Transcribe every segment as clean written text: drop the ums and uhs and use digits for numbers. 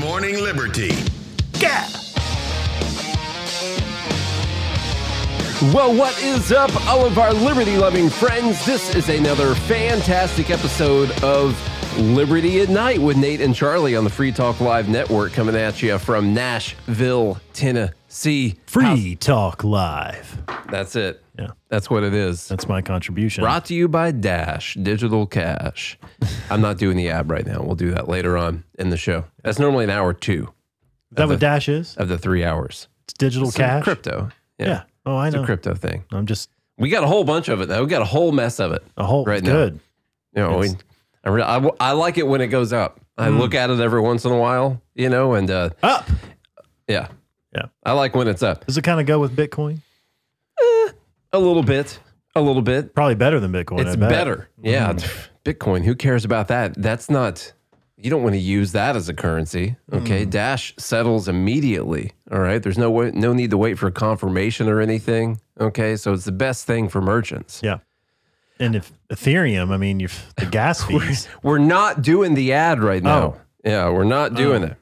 Morning Liberty. Yeah. Well, what is up, all of our liberty-loving friends? This is another fantastic episode of Liberty at Night with Nate and Charlie on the Free Talk Live Network, coming at you from Nashville, Tennessee. Free Talk Live. That's it. Yeah. That's what it is. That's my contribution. Brought to you by Dash, digital cash. I'm not doing the ad right now. We'll do that later on in the show. That's normally an hour two. Is that what Dash is? Of the 3 hours. It's digital cash? Crypto. Yeah. Oh, I know. It's a crypto thing. We got a whole bunch of it, though. We got a whole mess of it. Good. You know, I like it when it goes up. I look at it every once in a while, you know, and... up! Yeah. Yeah. I like when it's up. Does it kind of go with Bitcoin? A little bit. Probably better than Bitcoin. It's better. Yeah. Bitcoin, who cares about that? That's not... You don't want to use that as a currency, okay? Dash settles immediately, all right? There's no need to wait for confirmation or anything, okay? So it's the best thing for merchants. Yeah. And if Ethereum, I mean, the gas fees. we're not doing the ad right now. Oh. Yeah, we're not doing it.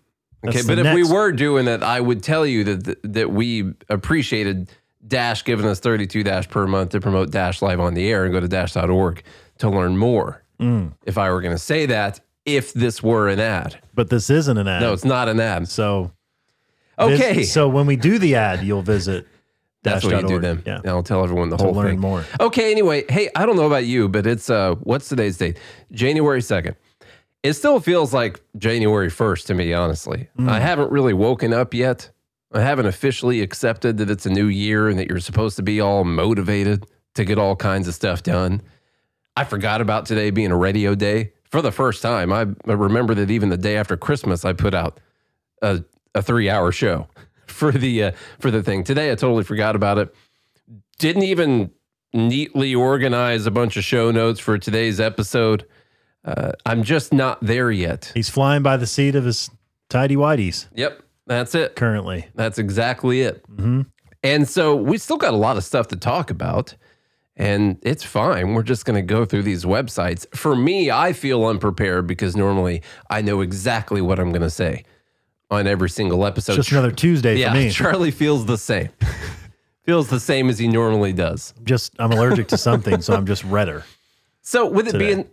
Okay, but if we were doing it, I would tell you that we appreciated Dash giving us $32 per month to promote Dash Live on the air, and go to Dash.org to learn more. If I were going to say that, if this were an ad. But this isn't an ad. No, it's not an ad. So, okay. So when we do the ad, you'll visit Dash.org. That's what you do then. Yeah. And I'll tell everyone the whole thing. To learn more. Okay, anyway. Hey, I don't know about you, but it's, what's today's date? January 2nd. It still feels like January 1st to me, honestly. I haven't really woken up yet. I haven't officially accepted that it's a new year and that you're supposed to be all motivated to get all kinds of stuff done. I forgot about today being a radio day. For the first time, I remember that even the day after Christmas, I put out a 3-hour show for the thing. Today, I totally forgot about it. Didn't even neatly organize a bunch of show notes for today's episode. I'm just not there yet. He's flying by the seat of his tighty-whities. Yep, that's it. Currently. That's exactly it. Mm-hmm. And so we still got a lot of stuff to talk about. And it's fine. We're just going to go through these websites. For me, I feel unprepared because normally I know exactly what I'm going to say on every single episode. Just another Tuesday for me. Charlie feels the same. Feels the same as he normally does. I'm allergic to something, so I'm just redder. So with it being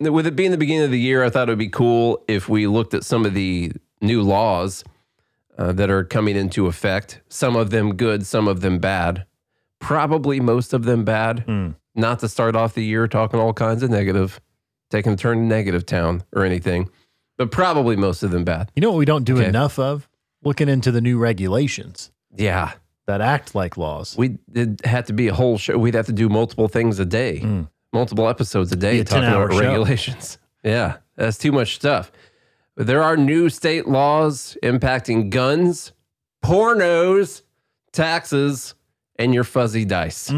the beginning of the year, I thought it would be cool if we looked at some of the new laws that are coming into effect. Some of them good, some of them bad. Probably most of them bad. Not to start off the year talking all kinds of negative, taking a turn to negative town or anything, but probably most of them bad. You know what we don't do enough of? Looking into the new regulations. Yeah. That act like laws. It'd have to be a whole show. We'd have to do multiple things a day, multiple episodes a day talking about regulations. Yeah, that's too much stuff. But there are new state laws impacting guns, pornos, taxes, and your fuzzy dice.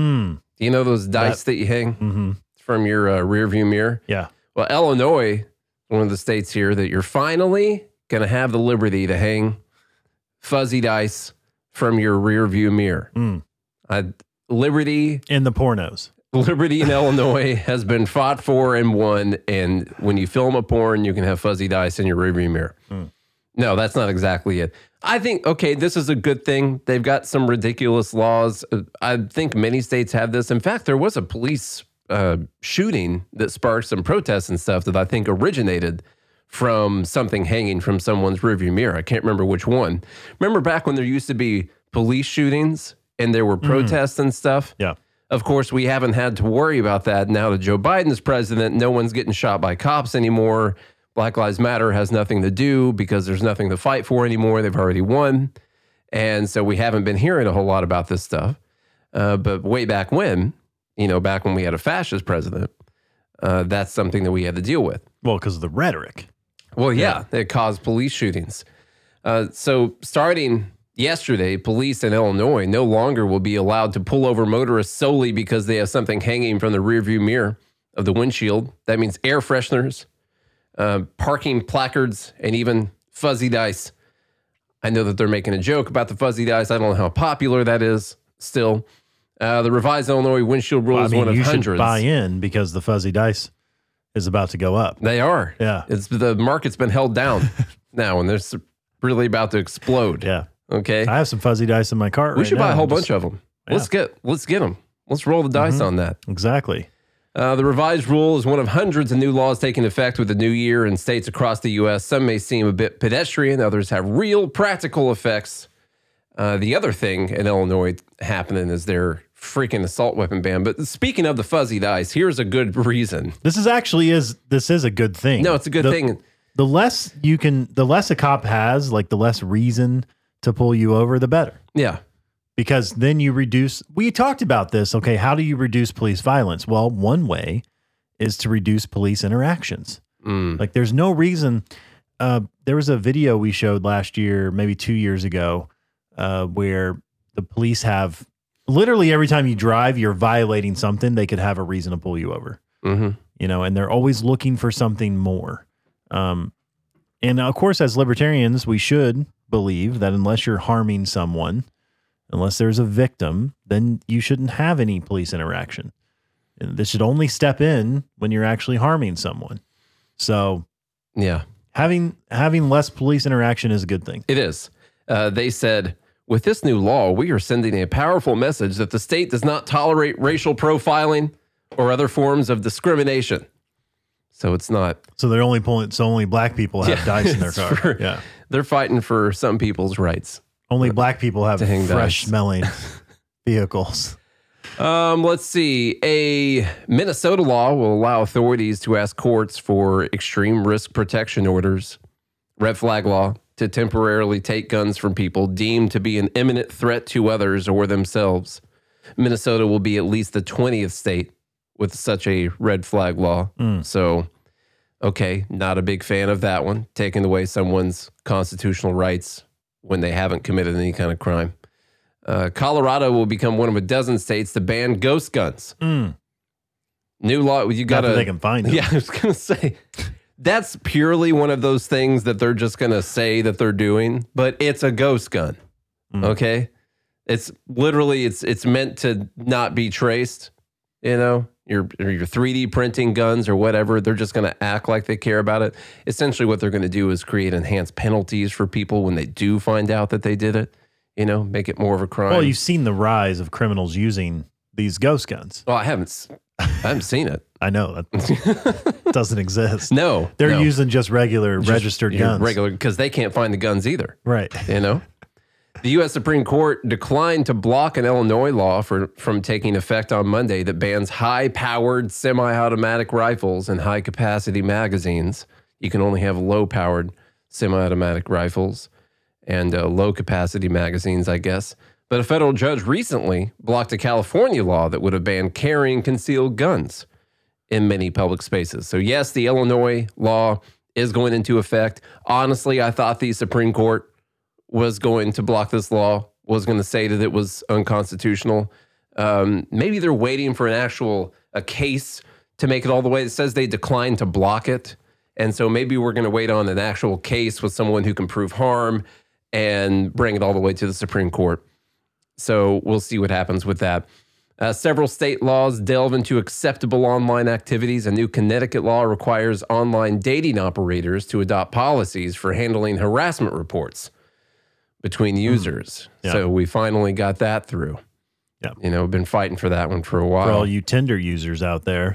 You know those dice that you hang from your rearview mirror? Yeah. Well, Illinois, one of the states here, that you're finally going to have the liberty to hang fuzzy dice from your rearview mirror. Liberty. In the pornos. Liberty in Illinois has been fought for and won. And when you film a porn, you can have fuzzy dice in your rearview mirror. No, that's not exactly it. I think, okay, this is a good thing. They've got some ridiculous laws. I think many states have this. In fact, there was a police shooting that sparked some protests and stuff that I think originated from something hanging from someone's rearview mirror. I can't remember which one. Remember back when there used to be police shootings and there were protests and stuff? Yeah. Of course, we haven't had to worry about that now that Joe Biden's president. No one's getting shot by cops anymore. Black Lives Matter has nothing to do because there's nothing to fight for anymore. They've already won. And so we haven't been hearing a whole lot about this stuff. But way back when, you know, back when we had a fascist president, that's something that we had to deal with. Well, because of the rhetoric. Well, yeah, it caused police shootings. So starting yesterday, police in Illinois no longer will be allowed to pull over motorists solely because they have something hanging from the rearview mirror of the windshield. That means air fresheners, parking placards, and even fuzzy dice. I know that they're making a joke about the fuzzy dice. I don't know how popular that is still. The revised Illinois windshield rule is one of hundreds. You should buy in because the fuzzy dice is about to go up. They are. Yeah. It's the market's been held down now, and there's really about to explode. Yeah. Okay. I have some fuzzy dice in my cart. We should buy a whole bunch of them. Yeah. Let's get them. Let's roll the dice on that. Exactly. The revised rule is one of hundreds of new laws taking effect with the new year in states across the U.S. Some may seem a bit pedestrian. Others have real practical effects. The other thing in Illinois happening is their freaking assault weapon ban. But speaking of the fuzzy dice, here's a good reason. This is a good thing. No, it's a good thing. The less a cop has, like the less reason to pull you over, the better. Yeah. Because then you reduce, we talked about this, okay, how do you reduce police violence? Well, one way is to reduce police interactions. Like there's no reason, there was a video we showed last year, maybe 2 years ago, where the police have, literally every time you drive, you're violating something, they could have a reason to pull you over. Mm-hmm. You know, and they're always looking for something more. And of course, as libertarians, we should believe that unless you're harming someone, unless there's a victim, then you shouldn't have any police interaction. And this should only step in when you're actually harming someone. So, yeah, having less police interaction is a good thing. It is. They said, with this new law, we are sending a powerful message that the state does not tolerate racial profiling or other forms of discrimination. So it's not. So they're only pulling. So only black people have dice in their car. They're fighting for some people's rights. Only black people have fresh-smelling vehicles. Let's see. A Minnesota law will allow authorities to ask courts for extreme risk protection orders, red flag law, to temporarily take guns from people deemed to be an imminent threat to others or themselves. Minnesota will be at least the 20th state with such a red flag law. So, okay, not a big fan of that one, taking away someone's constitutional rights when they haven't committed any kind of crime. Colorado will become one of a dozen states to ban ghost guns. New law, you got to... They can find them. Yeah, I was going to say, that's purely one of those things that they're just going to say that they're doing, but it's a ghost gun, okay? It's literally, it's meant to not be traced, you know? Your 3D printing guns or whatever, they're just going to act like they care about it. Essentially what they're going to do is create enhanced penalties for people when they do find out that they did it, you know, make it more of a crime. Well, you've seen the rise of criminals using these ghost guns. Well, I haven't seen it. I know. That doesn't exist. No. They're using just registered guns. Regular, because they can't find the guns either. Right. You know? The U.S. Supreme Court declined to block an Illinois law from taking effect on Monday that bans high-powered semi-automatic rifles and high-capacity magazines. You can only have low-powered semi-automatic rifles and low-capacity magazines, I guess. But a federal judge recently blocked a California law that would have banned carrying concealed guns in many public spaces. So, yes, the Illinois law is going into effect. Honestly, I thought the Supreme Court was going to block this law, was going to say that it was unconstitutional. Maybe they're waiting for an actual case to make it all the way. It says they declined to block it. And so maybe we're going to wait on an actual case with someone who can prove harm and bring it all the way to the Supreme Court. So we'll see what happens with that. Several state laws delve into acceptable online activities. A new Connecticut law requires online dating operators to adopt policies for handling harassment reports between users. Yeah. So we finally got that through. Yeah. You know, we've been fighting for that one for a while. For all you Tinder users out there,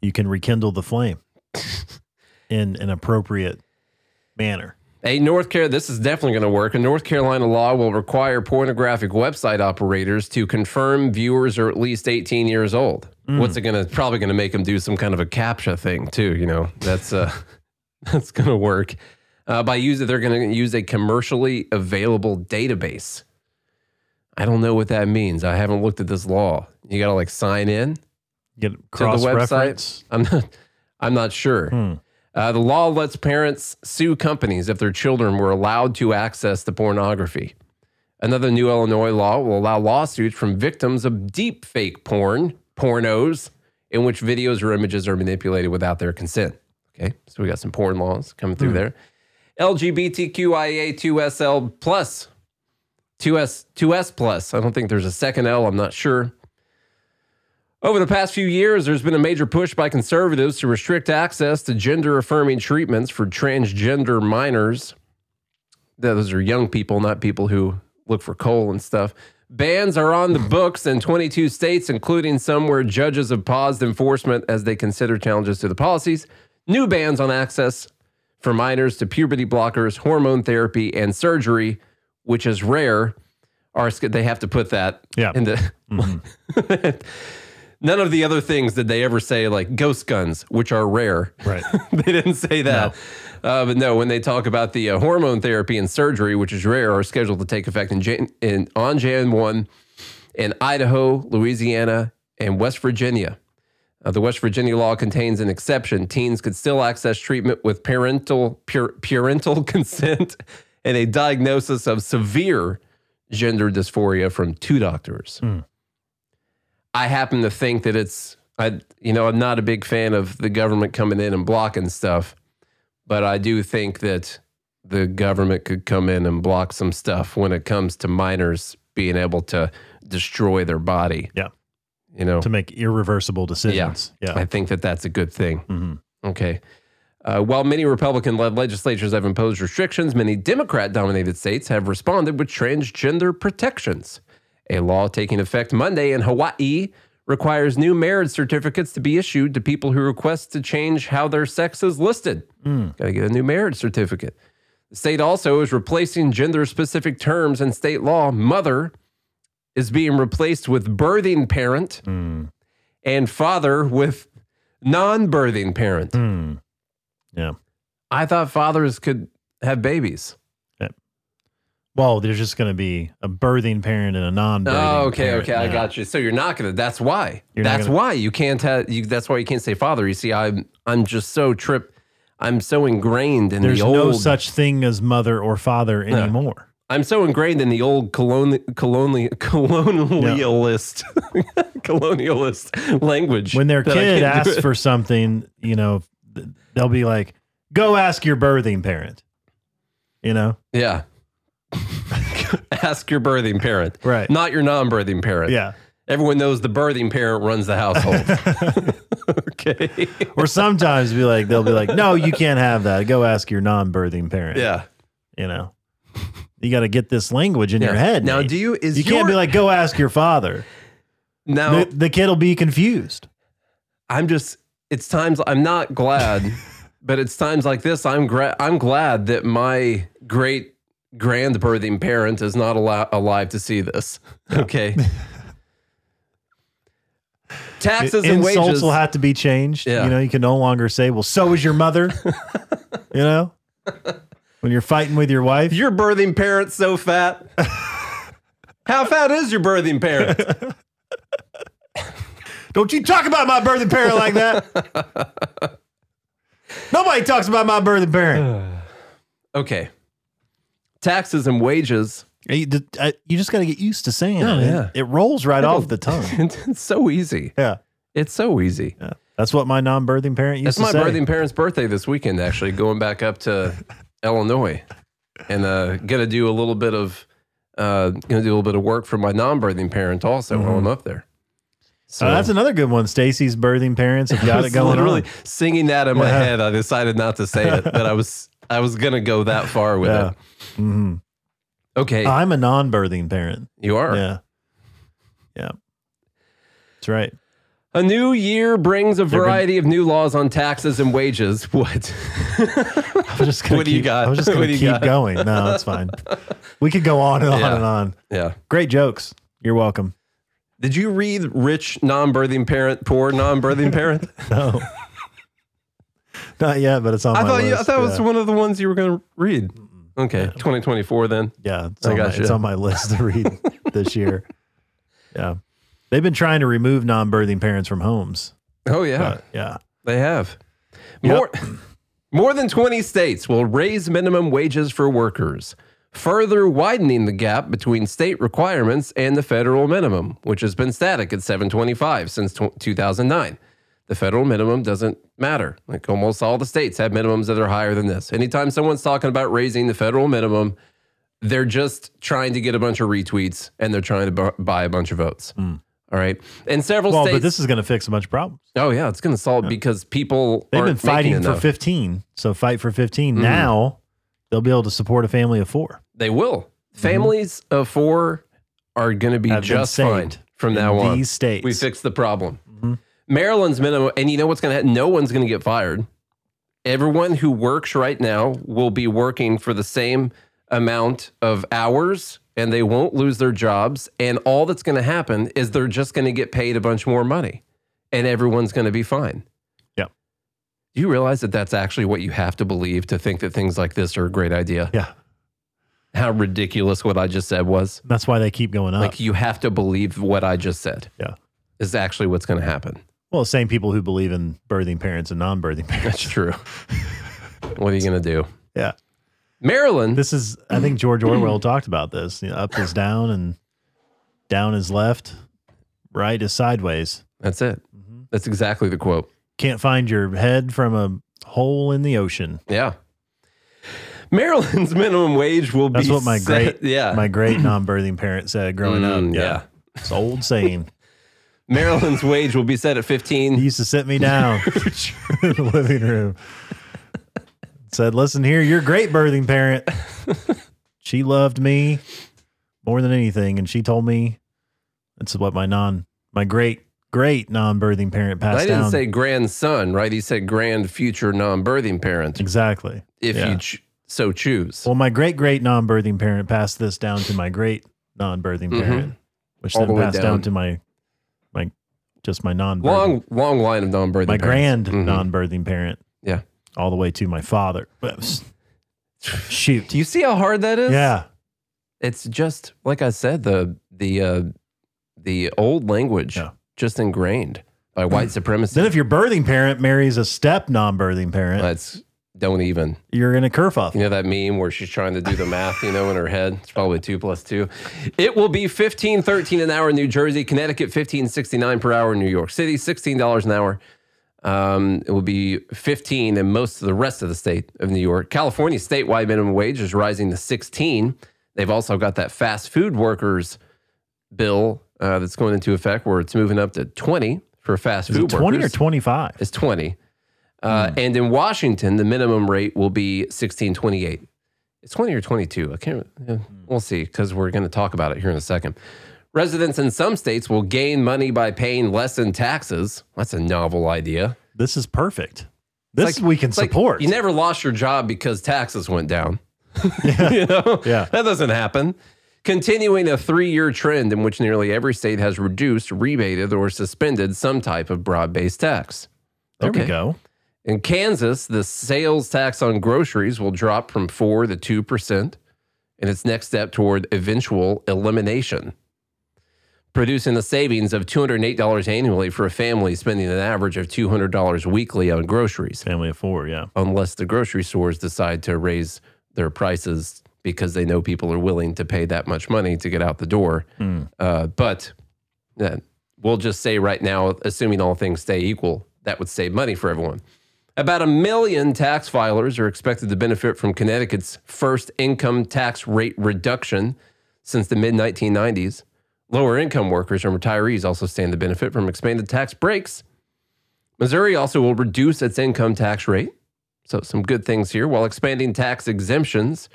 you can rekindle the flame in an appropriate manner. This is definitely going to work. A North Carolina law will require pornographic website operators to confirm viewers are at least 18 years old. What's it going to, probably going to make them do some kind of a CAPTCHA thing too, you know. That's going to work. They're going to use a commercially available database. I don't know what that means. I haven't looked at this law. You got to like sign in to the website. I'm not sure. The law lets parents sue companies if their children were allowed to access the pornography. Another new Illinois law will allow lawsuits from victims of deep fake pornos, in which videos or images are manipulated without their consent. Okay, so we got some porn laws coming through there. LGBTQIA2SL plus, 2S plus. I don't think there's a second L, I'm not sure. Over the past few years, there's been a major push by conservatives to restrict access to gender-affirming treatments for transgender minors. those are young people, not people who look for coal and stuff. Bans are on the books in 22 states, including some where judges have paused enforcement as they consider challenges to the policies. New bans on access for minors to puberty blockers, hormone therapy, and surgery, which is rare. They have to put that in the... Mm-hmm. None of the other things did they ever say, like ghost guns, which are rare. Right. They didn't say that. No. But no, when they talk about the hormone therapy and surgery, which is rare, are scheduled to take effect on Jan 1 in Idaho, Louisiana, and West Virginia. The West Virginia law contains an exception. Teens could still access treatment with parental consent and a diagnosis of severe gender dysphoria from two doctors. Mm. I happen to think that I'm not a big fan of the government coming in and blocking stuff, but I do think that the government could come in and block some stuff when it comes to minors being able to destroy their body. Yeah. You know, to make irreversible decisions. Yeah. I think that that's a good thing. Mm-hmm. Okay. While many Republican-led legislatures have imposed restrictions, many Democrat-dominated states have responded with transgender protections. A law taking effect Monday in Hawaii requires new marriage certificates to be issued to people who request to change how their sex is listed. Mm. Got to get a new marriage certificate. The state also is replacing gender-specific terms in state law. Mother is being replaced with birthing parent and father with non-birthing parent. Mm. Yeah. I thought fathers could have babies. Well, there's just going to be a birthing parent and a non-birthing parent. Oh, okay, I got you. So you're not going to. That's why. That's why you can't say father. You see, I'm just so tripped. I'm so ingrained in the old. There's no such thing as mother or father anymore. No. I'm so ingrained in the old colonialist language. When their kid asks for something, you know, they'll be like, "Go ask your birthing parent." You know. Yeah. Ask your birthing parent, right? Not your non-birthing parent. Yeah, everyone knows the birthing parent runs the household. Okay. Or sometimes they'll be like, "No, you can't have that. Go ask your non-birthing parent." Yeah, you know, you got to get this language in your head. Now, Nate. You can't be like, "Go ask your father." No, the kid will be confused. It's times I'm not glad, but it's times like this I'm glad that my great grandbirthing parent is not alive to see this. No. Okay. Taxes and wages. Insults will have to be changed. Yeah. You know, you can no longer say, "Well, so is your mother." You know, when you're fighting with your wife, "Your birthing parent's so fat." "How fat is your birthing parent?" "Don't you talk about my birthing parent like that." "Nobody talks about my birthing parent." Okay. Taxes and wages. You just got to get used to saying it. Yeah. It rolls right off the tongue. It's so easy. Yeah. It's so easy. Yeah. That's what my non-birthing parent used to say. That's my birthing parent's birthday this weekend, actually, going back up to Illinois. And gonna do a little bit of work for my non-birthing parent also while I'm up there. So that's another good one. Stacy's birthing parents have got it going on. Really singing that in my head. I decided not to say it, but I was gonna go that far with it. Mm-hmm. Okay, I'm a non-birthing parent. You are, yeah. That's right. A new year brings a variety of new laws on taxes and wages. What? I'm just gonna keep going. No, that's fine. We could go on and on and on. Yeah, great jokes. You're welcome. Did you read "Rich Non-Birthing Parent, Poor Non-Birthing Parent"? No. Not yet, but it's on my list. I thought it was one of the ones you were going to read. Okay, 2024 then. Yeah, it's on my list to read this year. Yeah. They've been trying to remove non-birthing parents from homes. Oh, yeah. Yeah. They have. More than 20 states will raise minimum wages for workers, further widening the gap between state requirements and the federal minimum, which has been static at $7.25 since 2009. The federal minimum doesn't matter. Like almost all the states have minimums that are higher than this. Anytime someone's talking about raising the federal minimum, they're just trying to get a bunch of retweets and they're trying to buy a bunch of votes. Mm. All right. And several states. But this is going to fix a bunch of problems. Oh, yeah. It's going to solve because people. They've been fighting for 15. So fight for 15. Mm. Now they'll be able to support a family of four. They will. Families mm-hmm. of four are going to be just fine from now on. These states. We fixed the problem. Mm-hmm. Maryland's minimum, and you know what's going to happen? No one's going to get fired. Everyone who works right now will be working for the same amount of hours, and they won't lose their jobs. And all that's going to happen is they're just going to get paid a bunch more money, and everyone's going to be fine. Yeah. Do you realize that that's actually what you have to believe to think that things like this are a great idea? Yeah. How ridiculous what I just said was. That's why they keep going up. Like, you have to believe what I just said. Yeah. Is actually what's going to happen. Well, the same people who believe in birthing parents and non-birthing parents. That's true. What are you going to do? Yeah. Maryland. This is, I think George Orwell talked about this. You know, up is down and down is left. Right is sideways. That's it. Mm-hmm. That's exactly the quote. Can't find your head from a hole in the ocean. Yeah. Maryland's minimum wage will be... That's what my great non-birthing parent said growing up. Yeah. It's an old saying. Maryland's wage will be set at 15. He used to sit me down in the living room. Said, listen here, you're a great birthing parent. She loved me more than anything. And she told me, that's what my great non-birthing parent passed down. I didn't say grandson, right? He said grand future non-birthing parent. Exactly. If you so choose. Well, my great non-birthing parent passed this down to my great non-birthing parent, which all then passed down to my non-birthing. Long line of non-birthing parents. My grand non-birthing parent. Yeah. All the way to my father. Shoot. Do you see how hard that is? Yeah. It's just, like I said, the old language just ingrained by white supremacy. Then if your birthing parent marries a step non-birthing parent. That's, don't even. You're going to kerfuffle. You know that meme where she's trying to do the math, you know, in her head? It's probably 2 + 2. It will be $15.13 an hour in New Jersey, Connecticut $15.69 per hour in New York City, $16 an hour. It will be 15 in most of the rest of the state of New York. California's statewide minimum wage is rising to 16. They've also got that fast food workers bill that's going into effect where it's moving up to 20 for fast food workers. 20 or 25? It's 20. And in Washington, the minimum rate will be $16.28. It's 20 or 22. I can't. We'll see, because we're going to talk about it here in a second. Residents in some states will gain money by paying less in taxes. That's a novel idea. This is perfect. This we can support. Like, you never lost your job because taxes went down. Yeah. You know? Yeah. That doesn't happen. Continuing a 3-year trend in which nearly every state has reduced, rebated, or suspended some type of broad-based tax. There we go. In Kansas, the sales tax on groceries will drop from 4% to 2% in its next step toward eventual elimination, producing a savings of $208 annually for a family spending an average of $200 weekly on groceries. Family of four, yeah. Unless the grocery stores decide to raise their prices because they know people are willing to pay that much money to get out the door. But we'll just say right now, assuming all things stay equal, that would save money for everyone. About 1 million tax filers are expected to benefit from Connecticut's first income tax rate reduction since the mid-1990s. Lower income workers and retirees also stand to benefit from expanded tax breaks. Missouri also will reduce its income tax rate. So some good things here, while expanding tax exemptions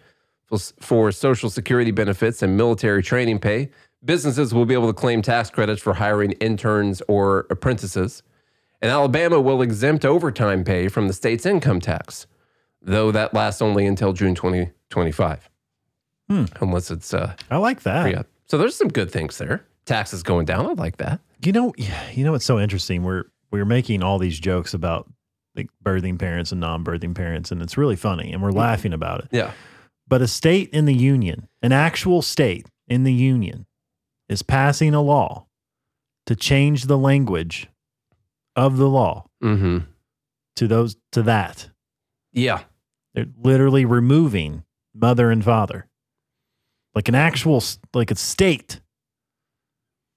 for Social Security benefits and military training pay. Businesses will be able to claim tax credits for hiring interns or apprentices. And Alabama will exempt overtime pay from the state's income tax, though that lasts only until June 2025. Unless it's... I like that. Yeah. So there's some good things there. Taxes going down. I like that. You know what's so interesting? We're making all these jokes about like birthing parents and non-birthing parents, and it's really funny, and we're laughing about it. Yeah. But a state in the union, an actual state in the union, is passing a law to change the language of the law to that. Yeah. They're literally removing mother and father. Like an actual, like a state.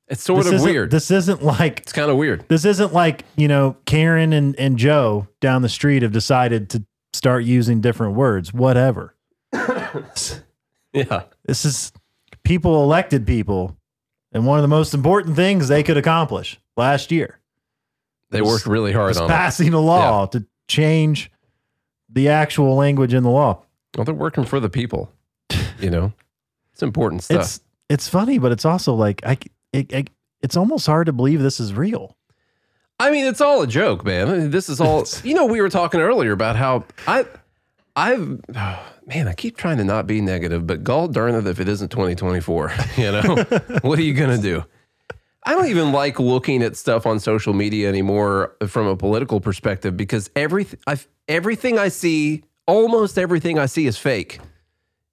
It's sort of weird. This isn't like... It's kind of weird. This isn't like, you know, Karen and Joe down the street have decided to start using different words, whatever. Yeah. This is people elected people, and one of the most important things they could accomplish last year. They worked really hard on passing a law to change the actual language in the law. Well, they're working for the people, you know? It's important stuff. It's funny, but it's also like, it's almost hard to believe this is real. I mean, it's all a joke, man. This is all, you know, we were talking earlier about how I keep trying to not be negative, but gall darn it if it isn't 2024, you know? What are you going to do? I don't even like looking at stuff on social media anymore from a political perspective because everything I see, almost everything I see is fake.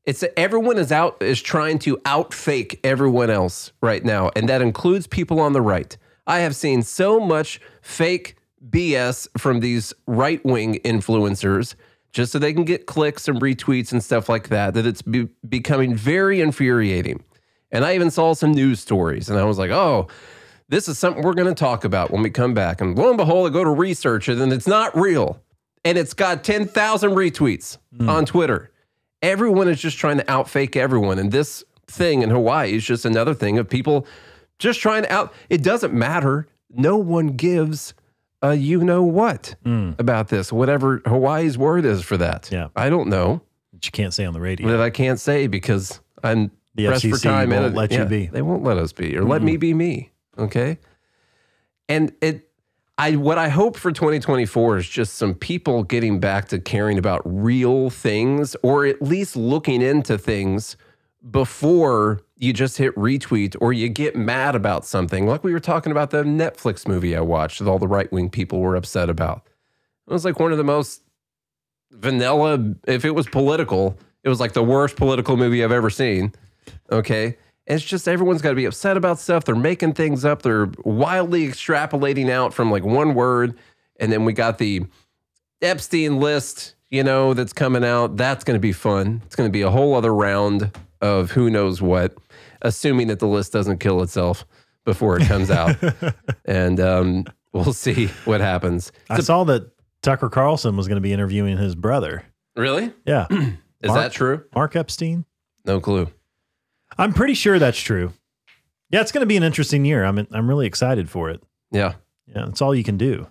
It's everyone is trying to out fake everyone else right now, and that includes people on the right. I have seen so much fake BS from these right wing influencers just so they can get clicks and retweets and stuff like that, that it's becoming very infuriating. And I even saw some news stories, and I was like, oh, this is something we're going to talk about when we come back. And lo and behold, I go to research it, and it's not real. And it's got 10,000 retweets on Twitter. Everyone is just trying to outfake everyone. And this thing in Hawaii is just another thing of people just trying to out. It doesn't matter. No one gives a you-know-what about this, whatever Hawaii's word is for that. Yeah. I don't know. That you can't say on the radio. That I can't say because I'm... The FCC for time won't let you be. They won't let us be, or let me be me, okay? And what I hope for 2024 is just some people getting back to caring about real things, or at least looking into things before you just hit retweet or you get mad about something. Like we were talking about the Netflix movie I watched that all the right-wing people were upset about. It was like one of the most vanilla, if it was political, it was like the worst political movie I've ever seen. Okay. It's just everyone's got to be upset about stuff. They're making things up. They're wildly extrapolating out from like one word. And then we got the Epstein list, you know, that's coming out. That's going to be fun. It's going to be a whole other round of who knows what, assuming that the list doesn't kill itself before it comes out. And we'll see what happens. I saw that Tucker Carlson was going to be interviewing his brother. Really? Yeah. Is that true? Mark Epstein? No clue. I'm pretty sure that's true. Yeah, it's going to be an interesting year. I'm really excited for it. Yeah, it's all you can do.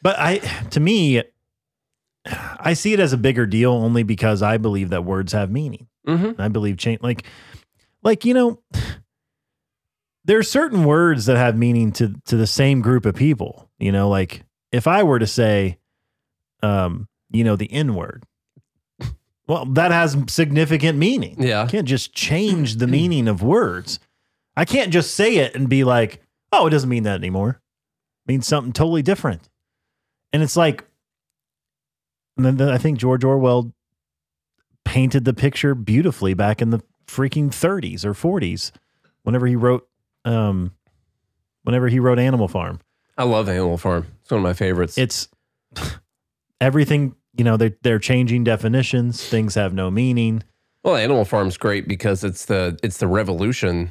But to me, I see it as a bigger deal only because I believe that words have meaning. Mm-hmm. I believe like you know, there are certain words that have meaning to the same group of people. You know, like if I were to say, you know, the N word. Well, that has significant meaning. Yeah. You can't just change the meaning of words. I can't just say it and be like, oh, it doesn't mean that anymore. It means something totally different. And it's like, and then I think George Orwell painted the picture beautifully back in the freaking 30s or 40s whenever he wrote Animal Farm. I love Animal Farm. It's one of my favorites. It's everything. You know, they're changing definitions. Things have no meaning. Well, Animal Farm's great because it's the revolution,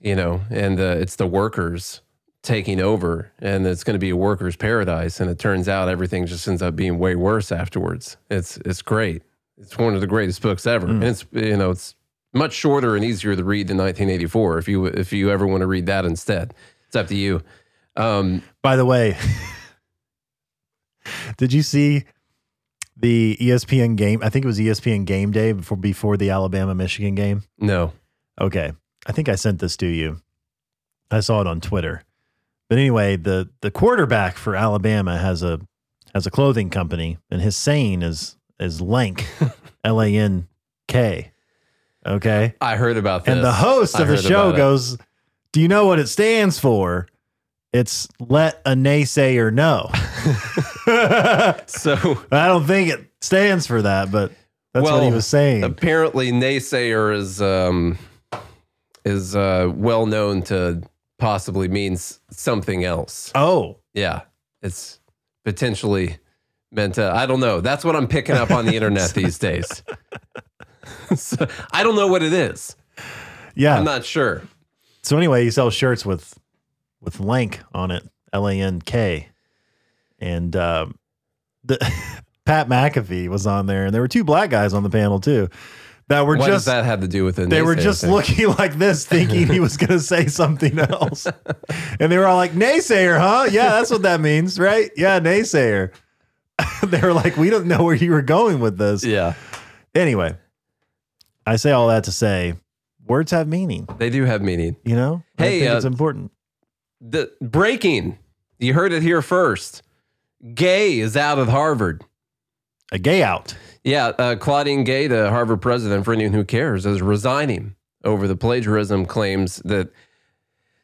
you know, and it's the workers taking over, and it's going to be a workers' paradise. And it turns out everything just ends up being way worse afterwards. It's great. It's one of the greatest books ever, and it's, you know, it's much shorter and easier to read than 1984. If you ever want to read that instead, it's up to you. By the way, did you see the ESPN game? I think it was ESPN game day before the Alabama-Michigan game. No. Okay. I think I sent this to you. I saw it on Twitter. But anyway, the quarterback for Alabama has a clothing company, and his saying is Lank, L-A-N-K. Okay? I heard about this. And the host of the show goes, do you know what it stands for? It's let a naysayer know. So I don't think it stands for that, but that's what he was saying. Apparently, naysayer is well known to possibly means something else. Oh, yeah, it's potentially meant to. I don't know. That's what I'm picking up on the internet these days. So, I don't know what it is. Yeah, I'm not sure. So anyway, he sells shirts with Lank on it, L-A-N-K. And Pat McAfee was on there, and there were two black guys on the panel, too, that were does that have to do with it? They were just looking like this, thinking he was going to say something else. And they were all like, naysayer, huh? Yeah, that's what that means, right? Yeah, naysayer. They were like, we don't know where you were going with this. Yeah. Anyway, I say all that to say words have meaning. They do have meaning. You know? Hey, I think it's important. The breaking. You heard it here first. Gay is out of Harvard. A gay out. Yeah. Claudine Gay, the Harvard president, for anyone who cares, is resigning over the plagiarism claims that.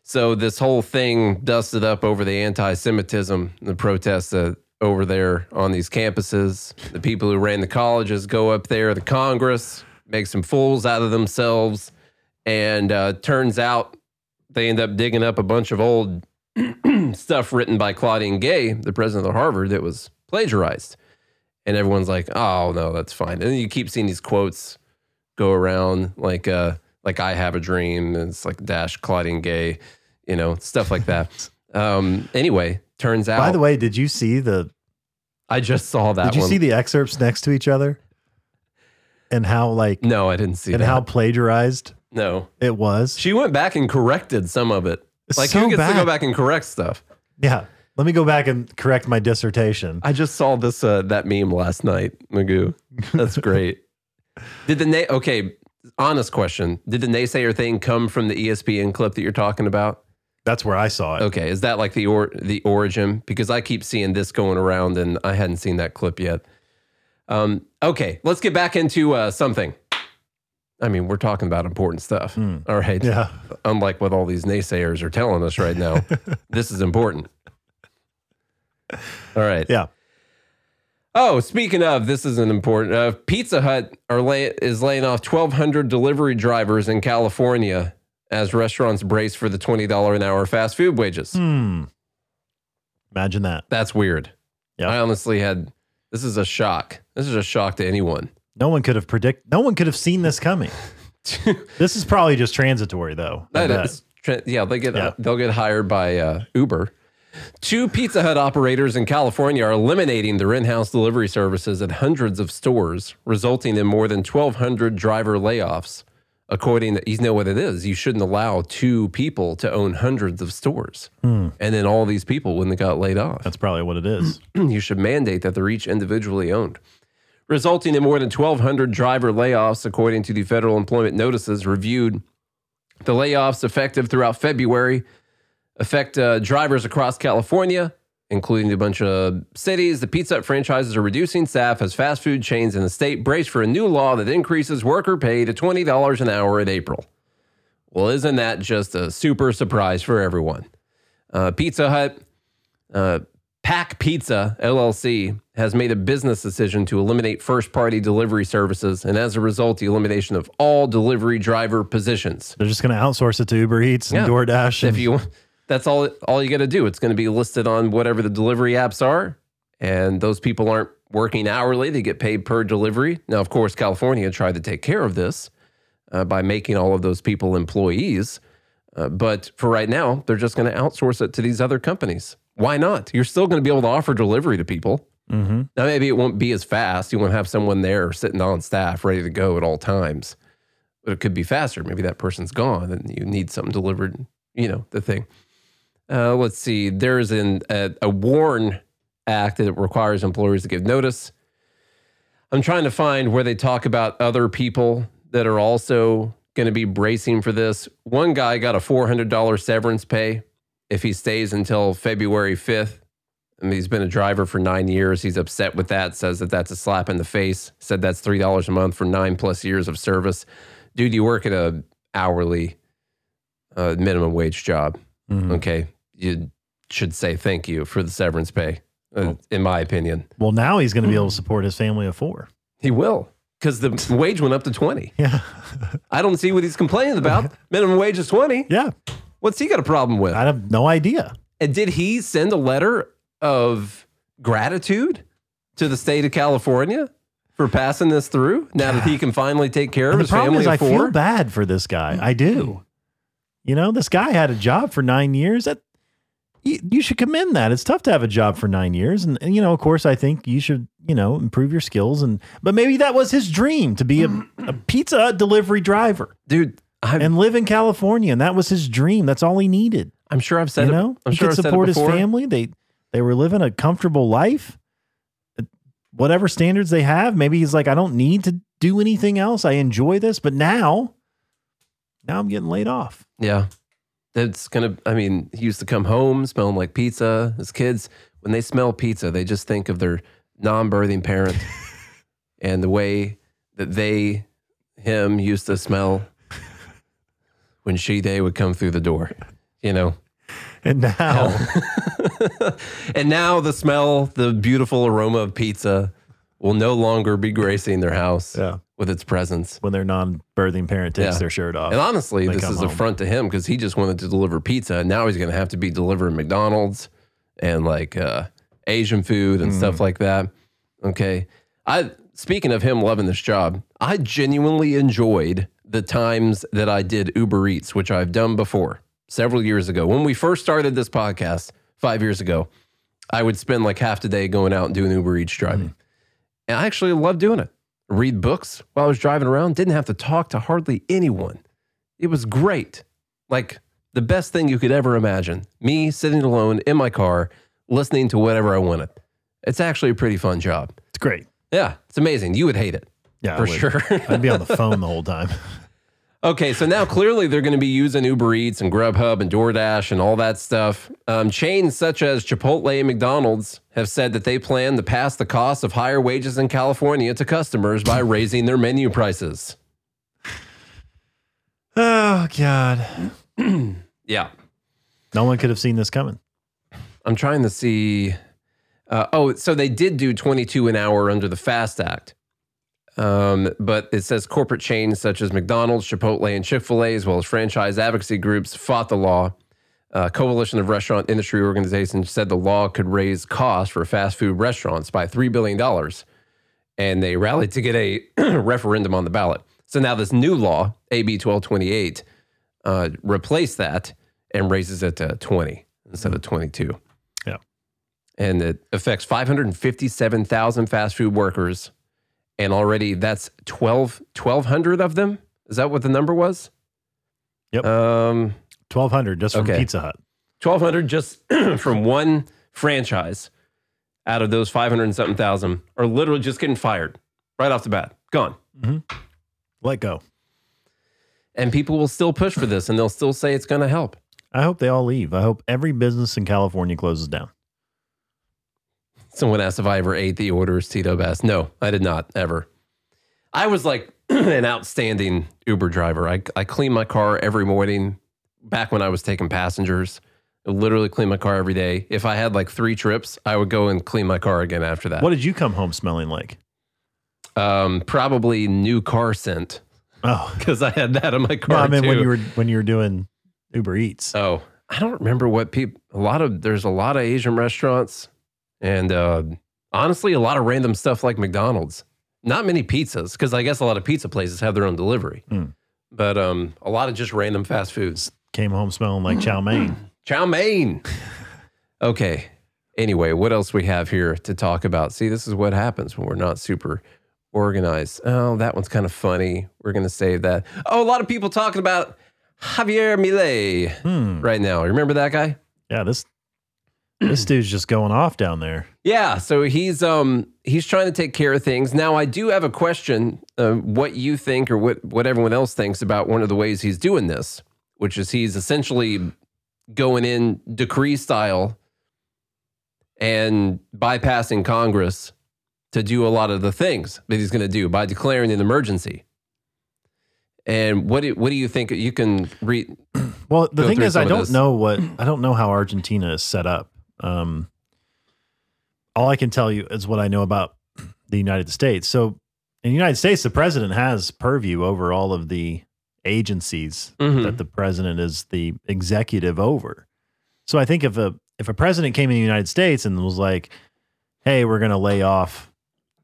So this whole thing dusted up over the anti-Semitism, the protests over there on these campuses. The people who ran the colleges go up there, the Congress, make some fools out of themselves. And turns out they end up digging up a bunch of old stuff written by Claudine Gay, the president of Harvard, that was plagiarized. And everyone's like, oh, no, that's fine. And you keep seeing these quotes go around like I Have a Dream. And it's like Dash Claudine Gay, you know, stuff like that. Anyway, turns out. By the way, did you see the. I just saw that. Did you see the excerpts next to each other? And how like. No, I didn't see and that. And how plagiarized. No. It was. She went back and corrected some of it. It's like so who gets bad. To go back and correct stuff? Yeah. Let me go back and correct my dissertation. I just saw this that meme last night, Magoo. That's great. Did the okay, honest question. Did the naysayer thing come from the ESPN clip that you're talking about? That's where I saw it. Okay, is that like the origin? Because I keep seeing this going around and I hadn't seen that clip yet. Okay, let's get back into something. I mean, we're talking about important stuff. All right. Yeah. Unlike what all these naysayers are telling us right now. This is important. All right. Yeah. Oh, speaking of, this isn't important. Pizza Hut is laying off 1,200 delivery drivers in California as restaurants brace for the $20 an hour fast food wages. Imagine that. That's weird. Yeah. I honestly this is a shock. This is a shock to anyone. No one could have seen this coming. This is probably just transitory, though. They'll get hired by Uber. Two Pizza Hut operators in California are eliminating their in-house delivery services at hundreds of stores, resulting in more than 1,200 driver layoffs. According to, you know what it is, you shouldn't allow two people to own hundreds of stores. And then all these people wouldn't have got laid off. That's probably what it is. You should mandate that they're each individually owned. Resulting in more than 1,200 driver layoffs, according to the federal employment notices reviewed. The layoffs effective throughout February affect drivers across California, including a bunch of cities. The Pizza Hut franchises are reducing staff as fast food chains in the state brace for a new law that increases worker pay to $20 an hour in April. Well, isn't that just a super surprise for everyone? Pizza Hut, Pack Pizza, LLC, has made a business decision to eliminate first-party delivery services, and as a result, the elimination of all delivery driver positions. They're just going to outsource it to Uber Eats and DoorDash. And that's all you got to do. It's going to be listed on whatever the delivery apps are, and those people aren't working hourly. They get paid per delivery. Now, of course, California tried to take care of this by making all of those people employees, but for right now, they're just going to outsource it to these other companies. Why not? You're still going to be able to offer delivery to people. Now, maybe it won't be as fast. You won't have someone there sitting on staff ready to go at all times. But it could be faster. Maybe that person's gone and you need something delivered, you know, the thing. Let's see. There is a WARN Act that requires employers to give notice. I'm trying to find where they talk about other people that are also going to be bracing for this. One guy got a $400 severance pay if he stays until February 5th, and he's been a driver for 9 years, he's upset with that, says that that's a slap in the face, said that's $3 a month for 9+ years of service. Dude, you work at a hourly minimum wage job, okay? You should say thank you for the severance pay, in my opinion. Well, now he's going to be able to support his family of four. He will, because the wage went up to 20. Yeah. I don't see what he's complaining about. Minimum wage is 20. Yeah. What's he got a problem with? I have no idea. And did he send a letter of gratitude to the state of California for passing this through now that he can finally take care of his family of four? I feel bad for this guy. I do. You know, this guy had a job for 9 years. You should commend that. It's tough to have a job for 9 years. And, you know, of course, I think you should, you know, improve your skills. But maybe that was his dream, to be a pizza delivery driver. Dude. And live in California, and that was his dream. That's all he needed. I'm sure I've said it. I'm sure I've said it before. He could support his family. They were living a comfortable life, whatever standards they have. Maybe he's like, I don't need to do anything else. I enjoy this, but now I'm getting laid off. Yeah. That's going to, I mean, he used to come home smelling like pizza. His kids, when they smell pizza, they just think of their non-birthing parent and the way that him used to smell when they would come through the door, you know? And now. And now the smell, the beautiful aroma of pizza will no longer be gracing their house with its presence. When their non-birthing parent takes their shirt off. And honestly, this is an affront to him because he just wanted to deliver pizza. And now he's going to have to be delivering McDonald's and like Asian food and stuff like that. Okay. Speaking of him loving this job, I genuinely enjoyed the times that I did Uber Eats, which I've done before several years ago. When we first started this podcast 5 years ago, I would spend like half the day going out and doing Uber Eats driving. And I actually loved doing it. Read books while I was driving around. Didn't have to talk to hardly anyone. It was great. Like the best thing you could ever imagine. Me sitting alone in my car, listening to whatever I wanted. It's actually a pretty fun job. It's great. Yeah. It's amazing. You would hate it. Yeah, for sure. I'd be on the phone the whole time. Okay. So now clearly they're going to be using Uber Eats and Grubhub and DoorDash and all that stuff. Chains such as Chipotle and McDonald's have said that they plan to pass the cost of higher wages in California to customers by raising their menu prices. Oh, God. Yeah. No one could have seen this coming. I'm trying to see. So they did do $22 an hour under the FAST Act. But it says corporate chains such as McDonald's, Chipotle, and Chick-fil-A, as well as franchise advocacy groups, fought the law. Coalition of restaurant industry organizations said the law could raise costs for fast food restaurants by $3 billion. And they rallied to get a referendum on the ballot. So now this new law, AB 1228, replaced that and raises it to 20 instead of 22. Yeah. And it affects 557,000 fast food workers. And already that's 1,200 of them? Is that what the number was? Yep. 1,200 just from Pizza Hut. 1,200 just from one franchise out of those 500-something thousand are literally just getting fired right off the bat. Gone. Mm-hmm. Let go. And people will still push for this, and they'll still say it's going to help. I hope they all leave. I hope every business in California closes down. Someone asked if I ever ate the orders Tito Bass. No, I did not ever. I was like an outstanding Uber driver. I cleaned my car every morning back when I was taking passengers. I literally cleaned my car every day. If I had like 3 trips, I would go and clean my car again after that. What did you come home smelling like? Probably new car scent. Oh. Because I had that in my car too. I mean, when you were doing Uber Eats. Oh, I don't remember what people... There's a lot of Asian restaurants... And honestly, a lot of random stuff like McDonald's. Not many pizzas, because I guess a lot of pizza places have their own delivery. But a lot of just random fast foods. Came home smelling like chow mein. Chow mein! Okay. Anyway, what else we have here to talk about? See, this is what happens when we're not super organized. Oh, that one's kind of funny. We're going to save that. Oh, a lot of people talking about Javier Milei right now. Remember that guy? Yeah, This dude's just going off down there. Yeah, so he's trying to take care of things. Now, I do have a question, what you think or what everyone else thinks about one of the ways he's doing this, which is he's essentially going in decree style and bypassing Congress to do a lot of the things that he's going to do by declaring an emergency. And what do you think you can read? Well, the thing is, I don't know how Argentina is set up. All I can tell you is what I know about the United States. So in the United States, the president has purview over all of the agencies that the president is the executive over. So I think if a president came in the United States and was like, hey, we're going to lay off,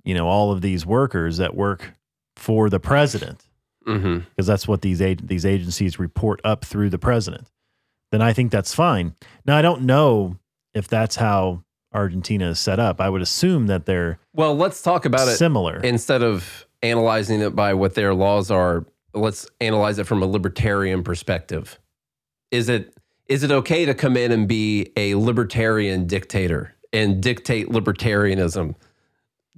all of these workers that work for the president, because that's what these agencies report up through the president, then I think that's fine. Now, I don't know if that's how Argentina is set up. I would assume that they're well. Let's talk about similar. Instead of analyzing it by what their laws are, let's analyze it from a libertarian perspective. Is it okay to come in and be a libertarian dictator and dictate libertarianism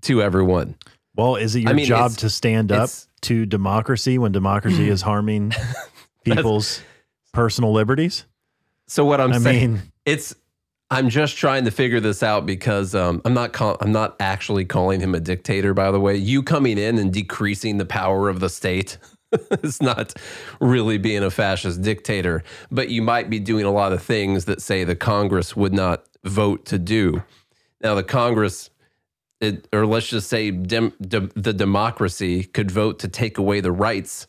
to everyone? Well, is it your job to stand up to democracy when democracy is harming people's personal liberties? So what I'm saying, I'm just trying to figure this out because I'm not actually calling him a dictator, by the way. You coming in and decreasing the power of the state is not really being a fascist dictator, but you might be doing a lot of things that, say, the Congress would not vote to do. Now, the Congress, or let's just say the democracy, could vote to take away the rights.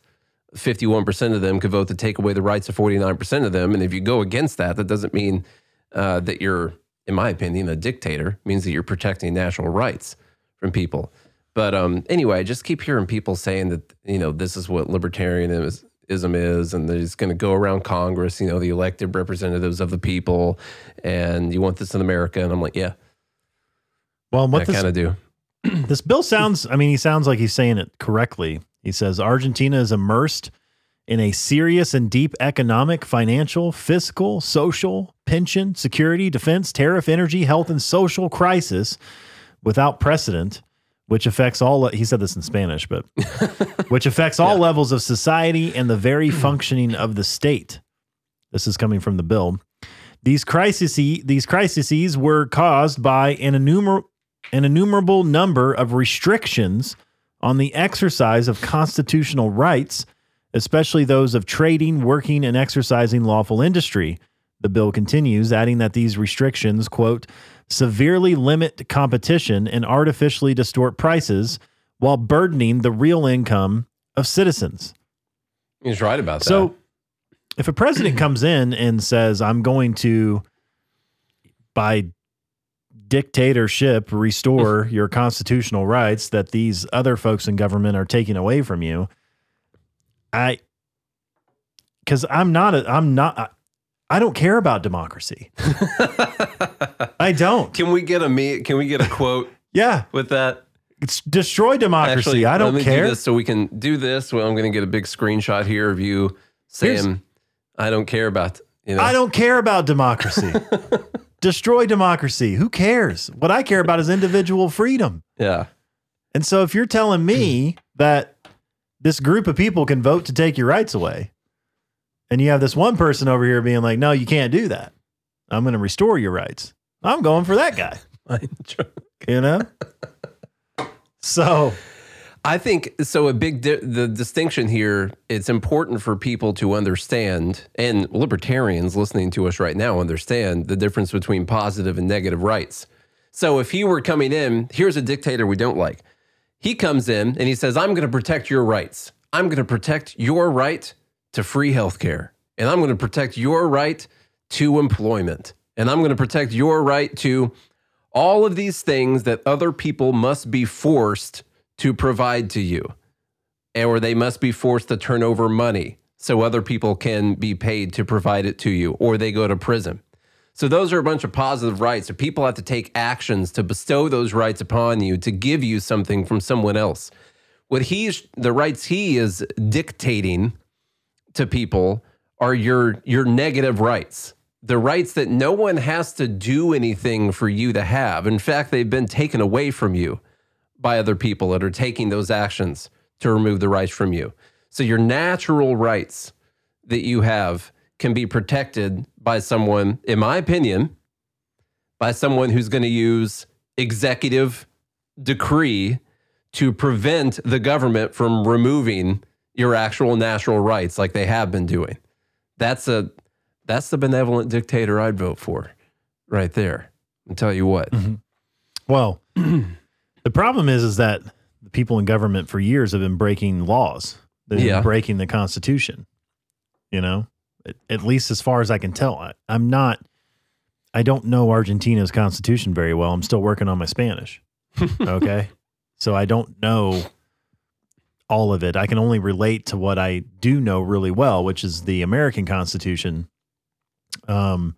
51% of them could vote to take away the rights of 49% of them. And if you go against that, that doesn't mean... that you're, in my opinion, a dictator. Means that you're protecting natural rights from people. But anyway, I just keep hearing people saying that, you know, this is what libertarianism is, and they're just going to go around Congress, you know, the elected representatives of the people, and you want this in America. And I'm like, yeah. Well, what I kind of do. This bill sounds, he sounds like he's saying it correctly. He says Argentina is immersed in a serious and deep economic, financial, fiscal, social, pension, security, defense, tariff, energy, health, and social crisis without precedent, which affects all, he said this in Spanish, but which affects all levels of society and the very functioning of the state. This is coming from the bill. These crises were caused by an innumerable number of restrictions on the exercise of constitutional rights, especially those of trading, working, and exercising lawful industry. The bill continues, adding that these restrictions, quote, severely limit competition and artificially distort prices while burdening the real income of citizens. He's right about that. So if a president comes in and says, I'm going to, by dictatorship, restore your constitutional rights that these other folks in government are taking away from you, I don't care about democracy. I don't. Can we get a quote? Yeah. With that? It's destroy democracy. Actually, I don't care. Do this so we can do this. Well, I'm going to get a big screenshot here of you saying, I don't care about, you know. I don't care about democracy. Destroy democracy. Who cares? What I care about is individual freedom. Yeah. And so if you're telling me that this group of people can vote to take your rights away, and you have this one person over here being like, no, you can't do that, I'm going to restore your rights, I'm going for that guy. You know? So I think, so a big, the distinction here, it's important for people to understand, and libertarians listening to us right now understand the difference between positive and negative rights. So if he were coming in, here's a dictator we don't like. He comes in and he says, I'm going to protect your rights. I'm going to protect your right to free healthcare. And I'm going to protect your right to employment. And I'm going to protect your right to all of these things that other people must be forced to provide to you. Or they must be forced to turn over money so other people can be paid to provide it to you, or they go to prison. So those are a bunch of positive rights. So people have to take actions to bestow those rights upon you, to give you something from someone else. What the rights he is dictating to people are your negative rights, the rights that no one has to do anything for you to have. In fact, they've been taken away from you by other people that are taking those actions to remove the rights from you. So your natural rights that you have can be protected by someone, in my opinion, by someone who's going to use executive decree to prevent the government from removing your actual natural rights like they have been doing. That's the benevolent dictator I'd vote for right there. I'll tell you what. Mm-hmm. Well, the problem is that the people in government for years have been breaking laws. They've been breaking the Constitution, you know? At least as far as I can tell. I don't know Argentina's constitution very well. I'm still working on my Spanish. Okay. So I don't know all of it. I can only relate to what I do know really well, which is the American Constitution. But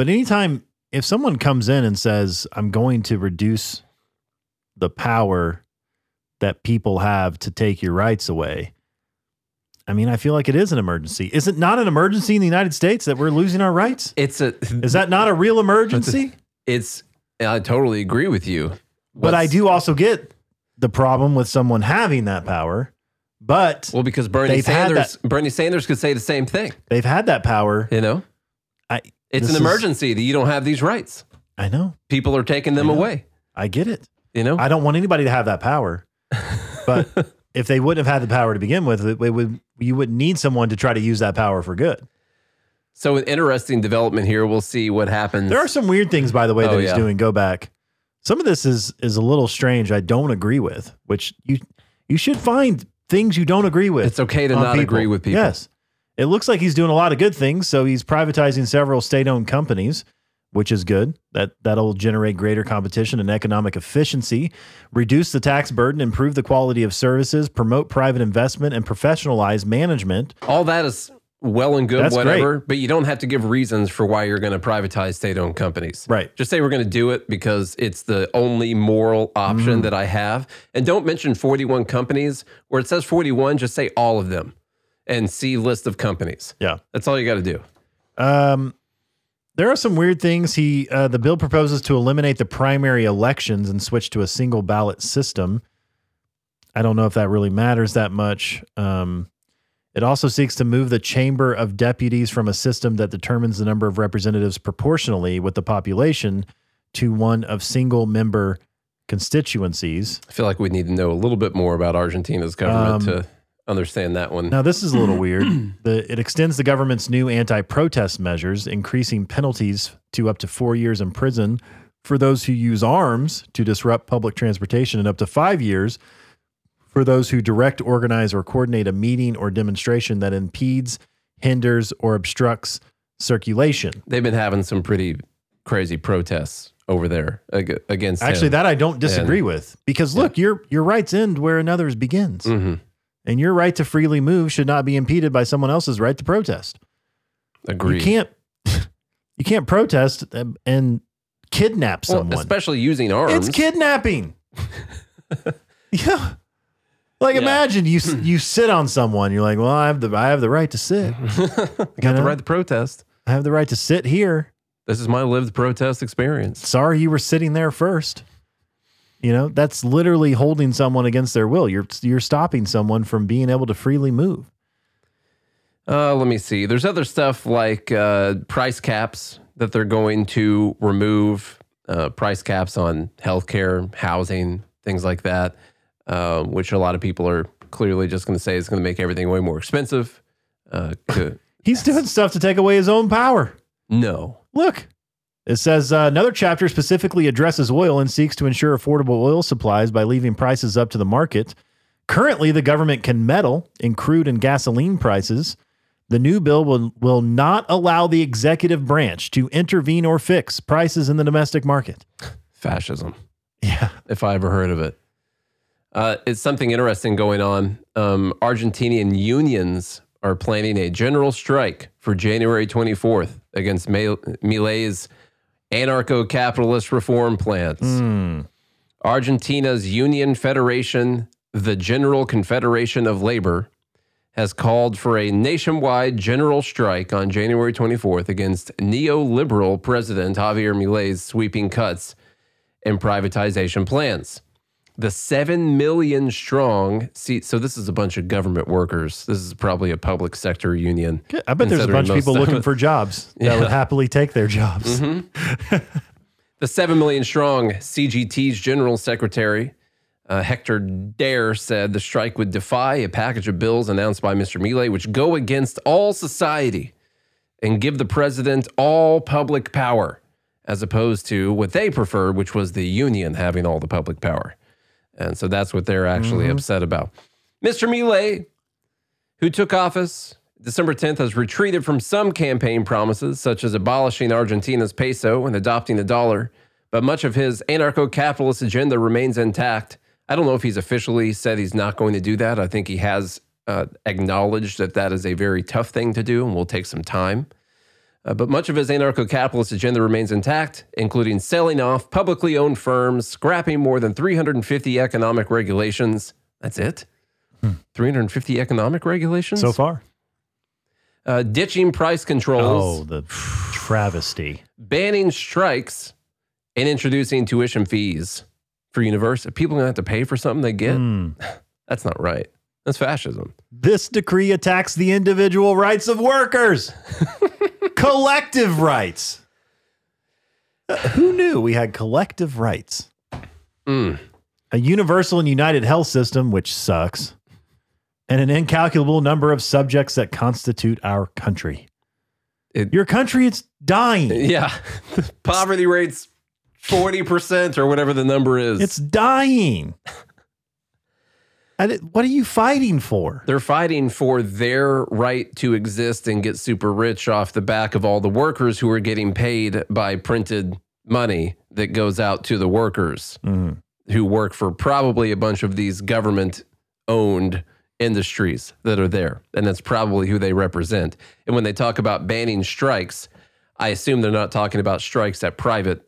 anytime, if someone comes in and says, I'm going to reduce the power that people have to take your rights away, I feel like it is an emergency. Is it not an emergency in the United States that we're losing our rights? Is that not a real emergency? I totally agree with you. But I do also get the problem with someone having that power, but well, because Bernie Sanders could say the same thing. They've had that power, you know. It's an emergency that you don't have these rights. I know people are taking them away. I get it. You know, I don't want anybody to have that power, but if they wouldn't have had the power to begin with, you would need someone to try to use that power for good. So an interesting development here. We'll see what happens. There are some weird things, by the way, that he's doing. Go back. Some of this is a little strange. I don't agree with, which you should find things you don't agree with. It's okay to not agree with people. Yes. It looks like he's doing a lot of good things. So he's privatizing several state-owned companies, which is good. That'll generate greater competition and economic efficiency, reduce the tax burden, improve the quality of services, promote private investment, and professionalize management. All that is... well and good, that's whatever, great. But you don't have to give reasons for why you're going to privatize state-owned companies. Right. Just say we're going to do it because it's the only moral option that I have. And don't mention 41 companies. Where it says 41, just say all of them and see list of companies. Yeah. That's all you got to do. There are some weird things. The bill proposes to eliminate the primary elections and switch to a single ballot system. I don't know if that really matters that much. It also seeks to move the Chamber of Deputies from a system that determines the number of representatives proportionally with the population to one of single-member constituencies. I feel like we need to know a little bit more about Argentina's government to understand that one. Now, this is a little weird. It extends the government's new anti-protest measures, increasing penalties to up to 4 years in prison for those who use arms to disrupt public transportation and up to 5 years for those who direct, organize, or coordinate a meeting or demonstration that impedes, hinders, or obstructs circulation. They've been having some pretty crazy protests over there against him. That I don't disagree with. Because look, your rights end where another's begins. Mm-hmm. And your right to freely move should not be impeded by someone else's right to protest. Agreed. You can't protest and kidnap someone. Well, especially using arms. It's kidnapping. Yeah. Imagine you sit on someone. You're like, well, I have the right to sit. I got the right to protest. I have the right to sit here. This is my lived protest experience. Sorry you were sitting there first. You know, that's literally holding someone against their will. You're stopping someone from being able to freely move. Let me see. There's other stuff like price caps that they're going to remove. Price caps on healthcare, housing, things like that. Which a lot of people are clearly just going to say is going to make everything way more expensive. He's doing stuff to take away his own power. No. Look, it says another chapter specifically addresses oil and seeks to ensure affordable oil supplies by leaving prices up to the market. Currently, the government can meddle in crude and gasoline prices. The new bill will not allow the executive branch to intervene or fix prices in the domestic market. Fascism. Yeah. If I ever heard of it. It's something interesting going on. Argentinian unions are planning a general strike for January 24th against Milei's anarcho-capitalist reform plans. Argentina's union federation, the General Confederation of Labor, has called for a nationwide general strike on January 24th against neoliberal President Javier Milei's sweeping cuts and privatization plans. The 7 million strong, so this is a bunch of government workers. This is probably a public sector union. I bet there's a bunch of people looking for jobs that would happily take their jobs. Mm-hmm. The 7 million strong CGT's General Secretary, Hector Dare, said the strike would defy a package of bills announced by Mr. Milei, which go against all society and give the president all public power, as opposed to what they preferred, which was the union having all the public power. And so that's what they're actually upset about. Mr. Milei, who took office December 10th, has retreated from some campaign promises, such as abolishing Argentina's peso and adopting the dollar. But much of his anarcho-capitalist agenda remains intact. I don't know if he's officially said he's not going to do that. I think he has acknowledged that is a very tough thing to do and will take some time. But much of his anarcho-capitalist agenda remains intact, including selling off publicly owned firms, scrapping more than 350 economic regulations. That's it? 350 economic regulations? So far. Ditching price controls. Oh, the travesty. Banning strikes and introducing tuition fees for universe. If people are going to have to pay for something they get, that's not right. That's fascism. This decree attacks the individual rights of workers. Collective rights. Who knew we had collective rights? A universal and united health system, which sucks, and an incalculable number of subjects that constitute our country. Your country, it's dying. Yeah. Poverty rate's 40% or whatever the number is. It's dying. What are you fighting for? They're fighting for their right to exist and get super rich off the back of all the workers who are getting paid by printed money that goes out to the workers who work for probably a bunch of these government-owned industries that are there. And that's probably who they represent. And when they talk about banning strikes, I assume they're not talking about strikes at private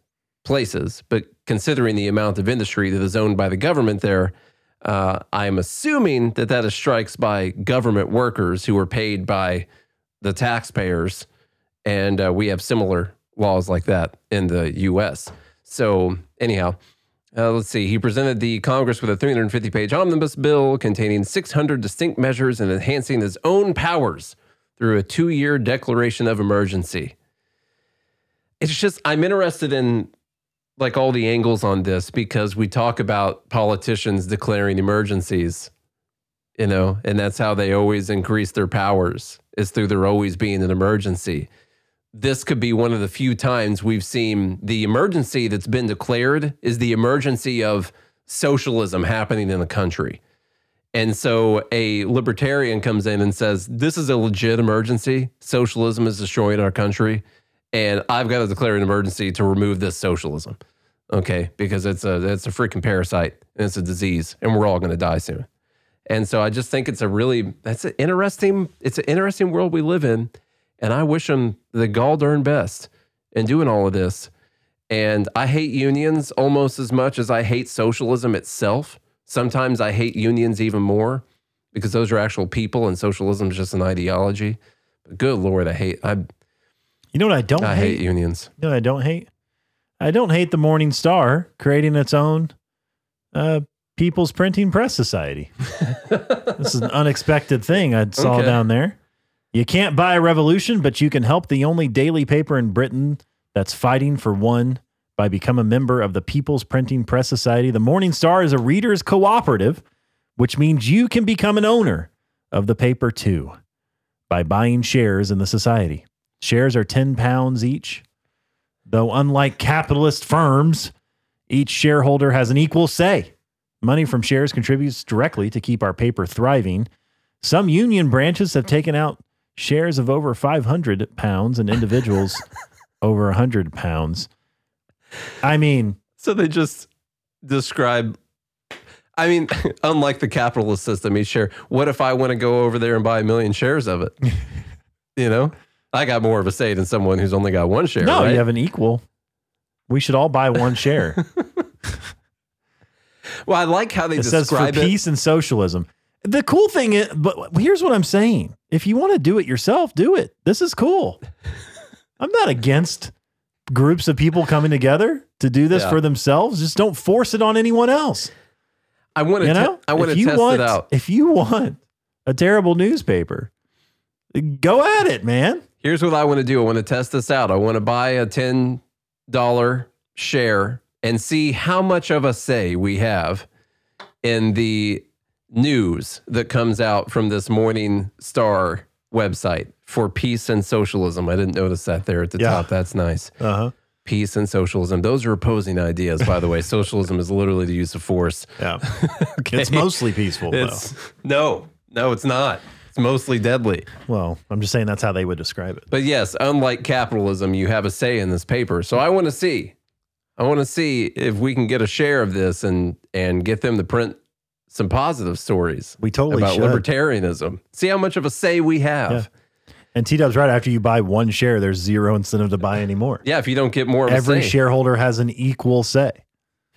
places, but considering the amount of industry that is owned by the government there, I'm assuming that that is strikes by government workers who are paid by the taxpayers. And we have similar laws like that in the U.S. So anyhow, let's see. He presented the Congress with a 350-page omnibus bill containing 600 distinct measures and enhancing his own powers through a 2-year declaration of emergency. It's just, I'm interested in like all the angles on this because we talk about politicians declaring emergencies, you know, and that's how they always increase their powers, is through there always being an emergency. This could be one of the few times we've seen the emergency that's been declared is the emergency of socialism happening in the country. And so a libertarian comes in and says, this is a legit emergency. Socialism is destroying our country. And I've got to declare an emergency to remove this socialism. Okay, because it's a freaking parasite and it's a disease and we're all going to die soon. And so I just think it's an interesting world we live in. And I wish them the gall darn best in doing all of this. And I hate unions almost as much as I hate socialism itself. Sometimes I hate unions even more because those are actual people and socialism is just an ideology. But good Lord, you know what I don't hate? I hate unions. You know what I don't hate? I don't hate the Morning Star creating its own People's Printing Press Society. This is an unexpected thing I saw down there. You can't buy a revolution, but you can help the only daily paper in Britain that's fighting for one by becoming a member of the People's Printing Press Society. The Morning Star is a readers' cooperative, which means you can become an owner of the paper too by buying shares in the society. Shares are £10 each, though unlike capitalist firms, each shareholder has an equal say. Money from shares contributes directly to keep our paper thriving. Some union branches have taken out shares of over £500 and individuals over £100. I mean, so they just describe, I mean, unlike the capitalist system, each share, what if I want to go over there and buy a million shares of it? You know, I got more of a say than someone who's only got one share. No, right? You have an equal. We should all buy one share. Well, I like how they describe it. It says for peace and socialism. The cool thing is, but here's what I'm saying. If you want to do it yourself, do it. This is cool. I'm not against groups of people coming together to do this for themselves. Just don't force it on anyone else. I want to test it out. If you want a terrible newspaper, go at it, man. Here's what I want to do. I want to test this out. I want to buy a $10 share and see how much of a say we have in the news that comes out from this Morning Star website for peace and socialism. I didn't notice that there at the top. That's nice. Peace and socialism. Those are opposing ideas, by the way. Socialism is literally the use of force. Yeah. Okay. It's mostly peaceful, though. No, it's not. It's mostly deadly. Well, I'm just saying that's how they would describe it. But yes, unlike capitalism, you have a say in this paper. So I want to see. I want to see if we can get a share of this and get them to print some positive stories. We totally about should. Libertarianism. See how much of a say we have. Yeah. And T-Dub's right. After you buy one share, there's zero incentive to buy any more. Yeah, if you don't get more of a say. Every shareholder has an equal say.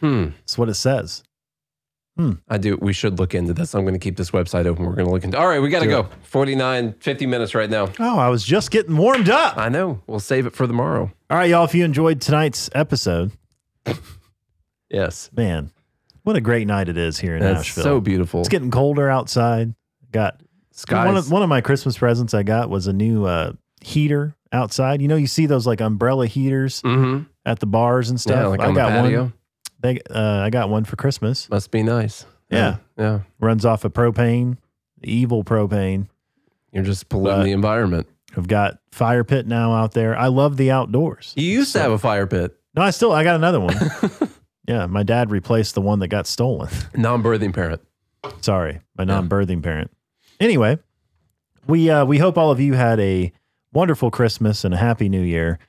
That's what it says. I do. We should look into this. I'm going to keep this website open. We're going to look into it. All right, we got to go. 50 minutes right now. Oh, I was just getting warmed up. I know. We'll save it for tomorrow. All right, y'all. If you enjoyed tonight's episode. Yes. Man. What a great night it is here in Nashville. It's so beautiful. It's getting colder outside. Got skies. One of my Christmas presents I got was a new heater outside. You know, you see those like umbrella heaters at the bars and stuff. Yeah, like I got one. I got one for Christmas. Must be nice. Yeah. Yeah. Runs off of propane, evil propane. You're just polluting the environment. I've got fire pit now out there. I love the outdoors. You used to have a fire pit. No, I got another one. Yeah, my dad replaced the one that got stolen. Non-birthing parent. Sorry, my non-birthing parent. Anyway, we hope all of you had a wonderful Christmas and a happy new year.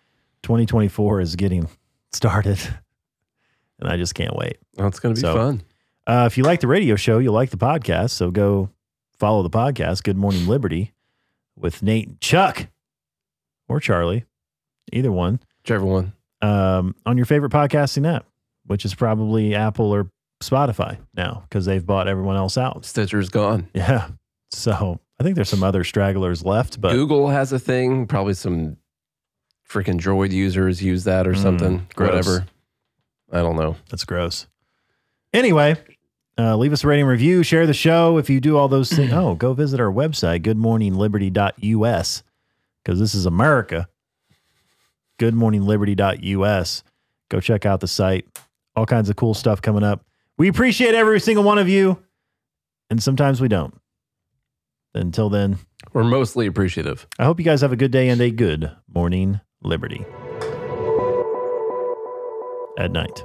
2024 is getting started, and I just can't wait. Oh, it's going to be fun. If you like the radio show, you'll like the podcast, so go follow the podcast, Good Morning Liberty, with Nate and Chuck, or Charlie, either one. Whichever one. On your favorite podcasting app, which is probably Apple or Spotify now because they've bought everyone else out. Stitcher's gone. Yeah. So I think there's some other stragglers left, but Google has a thing. Probably some freaking droid users use that or something. Gross. Whatever. I don't know. That's gross. Anyway, leave us a rating and review. Share the show. If you do all those things, go visit our website, goodmorningliberty.us, because this is America. Goodmorningliberty.us. Go check out the site. All kinds of cool stuff coming up. We appreciate every single one of you, and sometimes we don't. Until then, we're mostly appreciative. I hope you guys have a good day and a good morning liberty. At night.